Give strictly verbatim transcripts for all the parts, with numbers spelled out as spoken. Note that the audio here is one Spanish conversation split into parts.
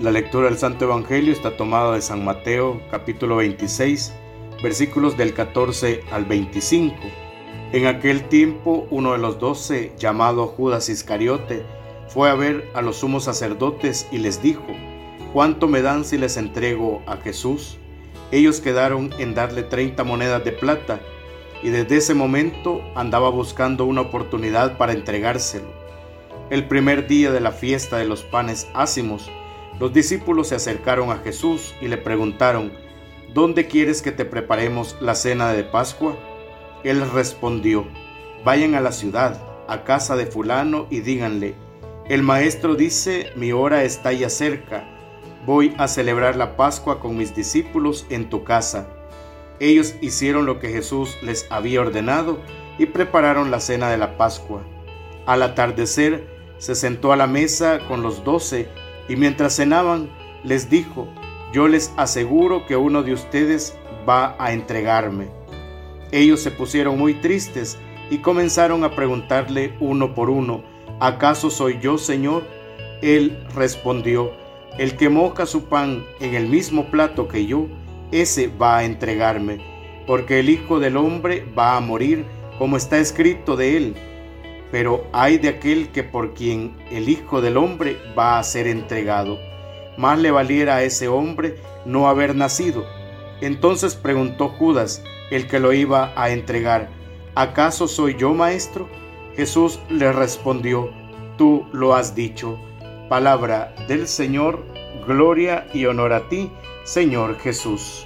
La lectura del Santo Evangelio está tomada de San Mateo, capítulo veintiséis, versículos del catorce al veinticinco. En aquel tiempo, uno de los doce, llamado Judas Iscariote, fue a ver a los sumos sacerdotes y les dijo: ¿Cuánto me dan si les entrego a Jesús? Ellos quedaron en darle treinta monedas de plata, y desde ese momento andaba buscando una oportunidad para entregárselo. El primer día de la fiesta de los panes ácimos, los discípulos se acercaron a Jesús y le preguntaron: ¿Dónde quieres que te preparemos la cena de Pascua? Él respondió: Vayan a la ciudad, a casa de fulano, y díganle: El maestro dice, mi hora está ya cerca. Voy a celebrar la Pascua con mis discípulos en tu casa. Ellos hicieron lo que Jesús les había ordenado y prepararon la cena de la Pascua. Al atardecer, se sentó a la mesa con los doce, y mientras cenaban, les dijo: Yo les aseguro que uno de ustedes va a entregarme. Ellos se pusieron muy tristes y comenzaron a preguntarle uno por uno: ¿Acaso soy yo, Señor? Él respondió: El que moja su pan en el mismo plato que yo, ese va a entregarme, porque el Hijo del Hombre va a morir, como está escrito de él. Pero ay de aquel que por quien el Hijo del Hombre va a ser entregado. Más le valiera a ese hombre no haber nacido. Entonces preguntó Judas, el que lo iba a entregar: ¿Acaso soy yo, maestro? Jesús le respondió: Tú lo has dicho. Palabra del Señor, gloria y honor a ti, Señor Jesús.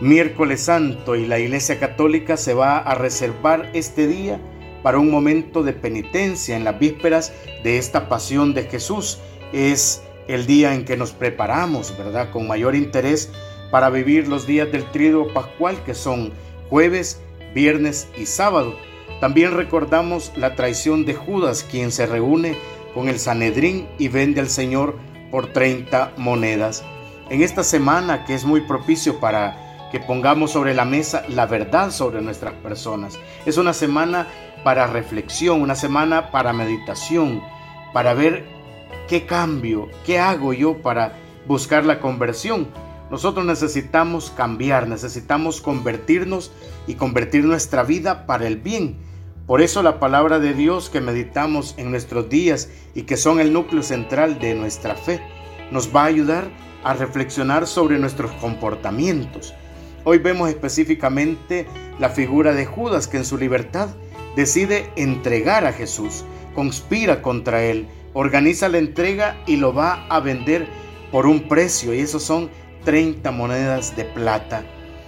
Miércoles Santo, y la Iglesia Católica se va a reservar este día para un momento de penitencia en las vísperas de esta pasión de Jesús. Es el día en que nos preparamos, ¿verdad?, con mayor interés para vivir los días del Tríduo Pascual, que son jueves, viernes y sábado. También recordamos la traición de Judas, quien se reúne con el Sanedrín y vende al Señor por treinta monedas. En esta semana, que es muy propicio para que pongamos sobre la mesa la verdad sobre nuestras personas. Es una semana para reflexión, una semana para meditación, para ver qué cambio, qué hago yo para buscar la conversión. Nosotros necesitamos cambiar, necesitamos convertirnos y convertir nuestra vida para el bien. Por eso la palabra de Dios que meditamos en nuestros días y que son el núcleo central de nuestra fe, nos va a ayudar a reflexionar sobre nuestros comportamientos. Hoy vemos específicamente la figura de Judas, que en su libertad decide entregar a Jesús, conspira contra él, organiza la entrega y lo va a vender por un precio, y esos son treinta monedas de plata.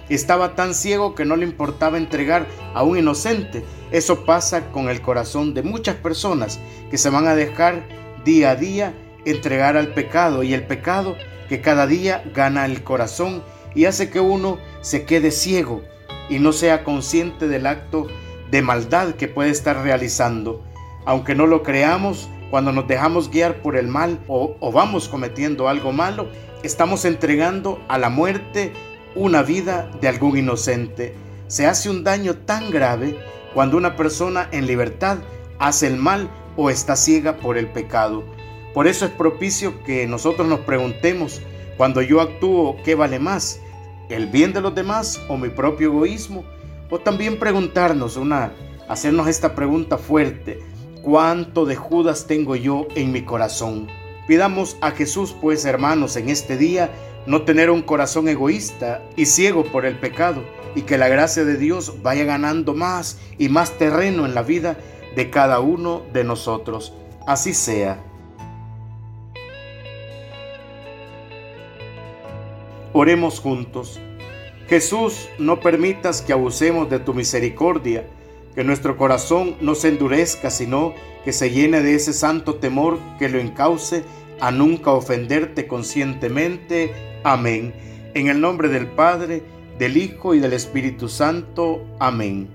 Estaba tan ciego que no le importaba entregar a un inocente. Eso pasa con el corazón de muchas personas que se van a dejar día a día entregar al pecado, y el pecado que cada día gana el corazón y hace que uno se quede ciego y no sea consciente del acto de maldad que puede estar realizando. Aunque no lo creamos, cuando nos dejamos guiar por el mal o, o vamos cometiendo algo malo, estamos entregando a la muerte una vida de algún inocente. Se hace un daño tan grave cuando una persona en libertad hace el mal o está ciega por el pecado. Por eso es propicio que nosotros nos preguntemos: cuando yo actúo, ¿qué vale más? ¿El bien de los demás o mi propio egoísmo? O también preguntarnos, una, hacernos esta pregunta fuerte: ¿cuánto de Judas tengo yo en mi corazón? Pidamos a Jesús, pues, hermanos, en este día no tener un corazón egoísta y ciego por el pecado, y que la gracia de Dios vaya ganando más y más terreno en la vida de cada uno de nosotros. Así sea. Oremos juntos. Jesús, no permitas que abusemos de tu misericordia, que nuestro corazón no se endurezca, sino que se llene de ese santo temor que lo encauce a nunca ofenderte conscientemente. Amén. En el nombre del Padre, del Hijo y del Espíritu Santo. Amén.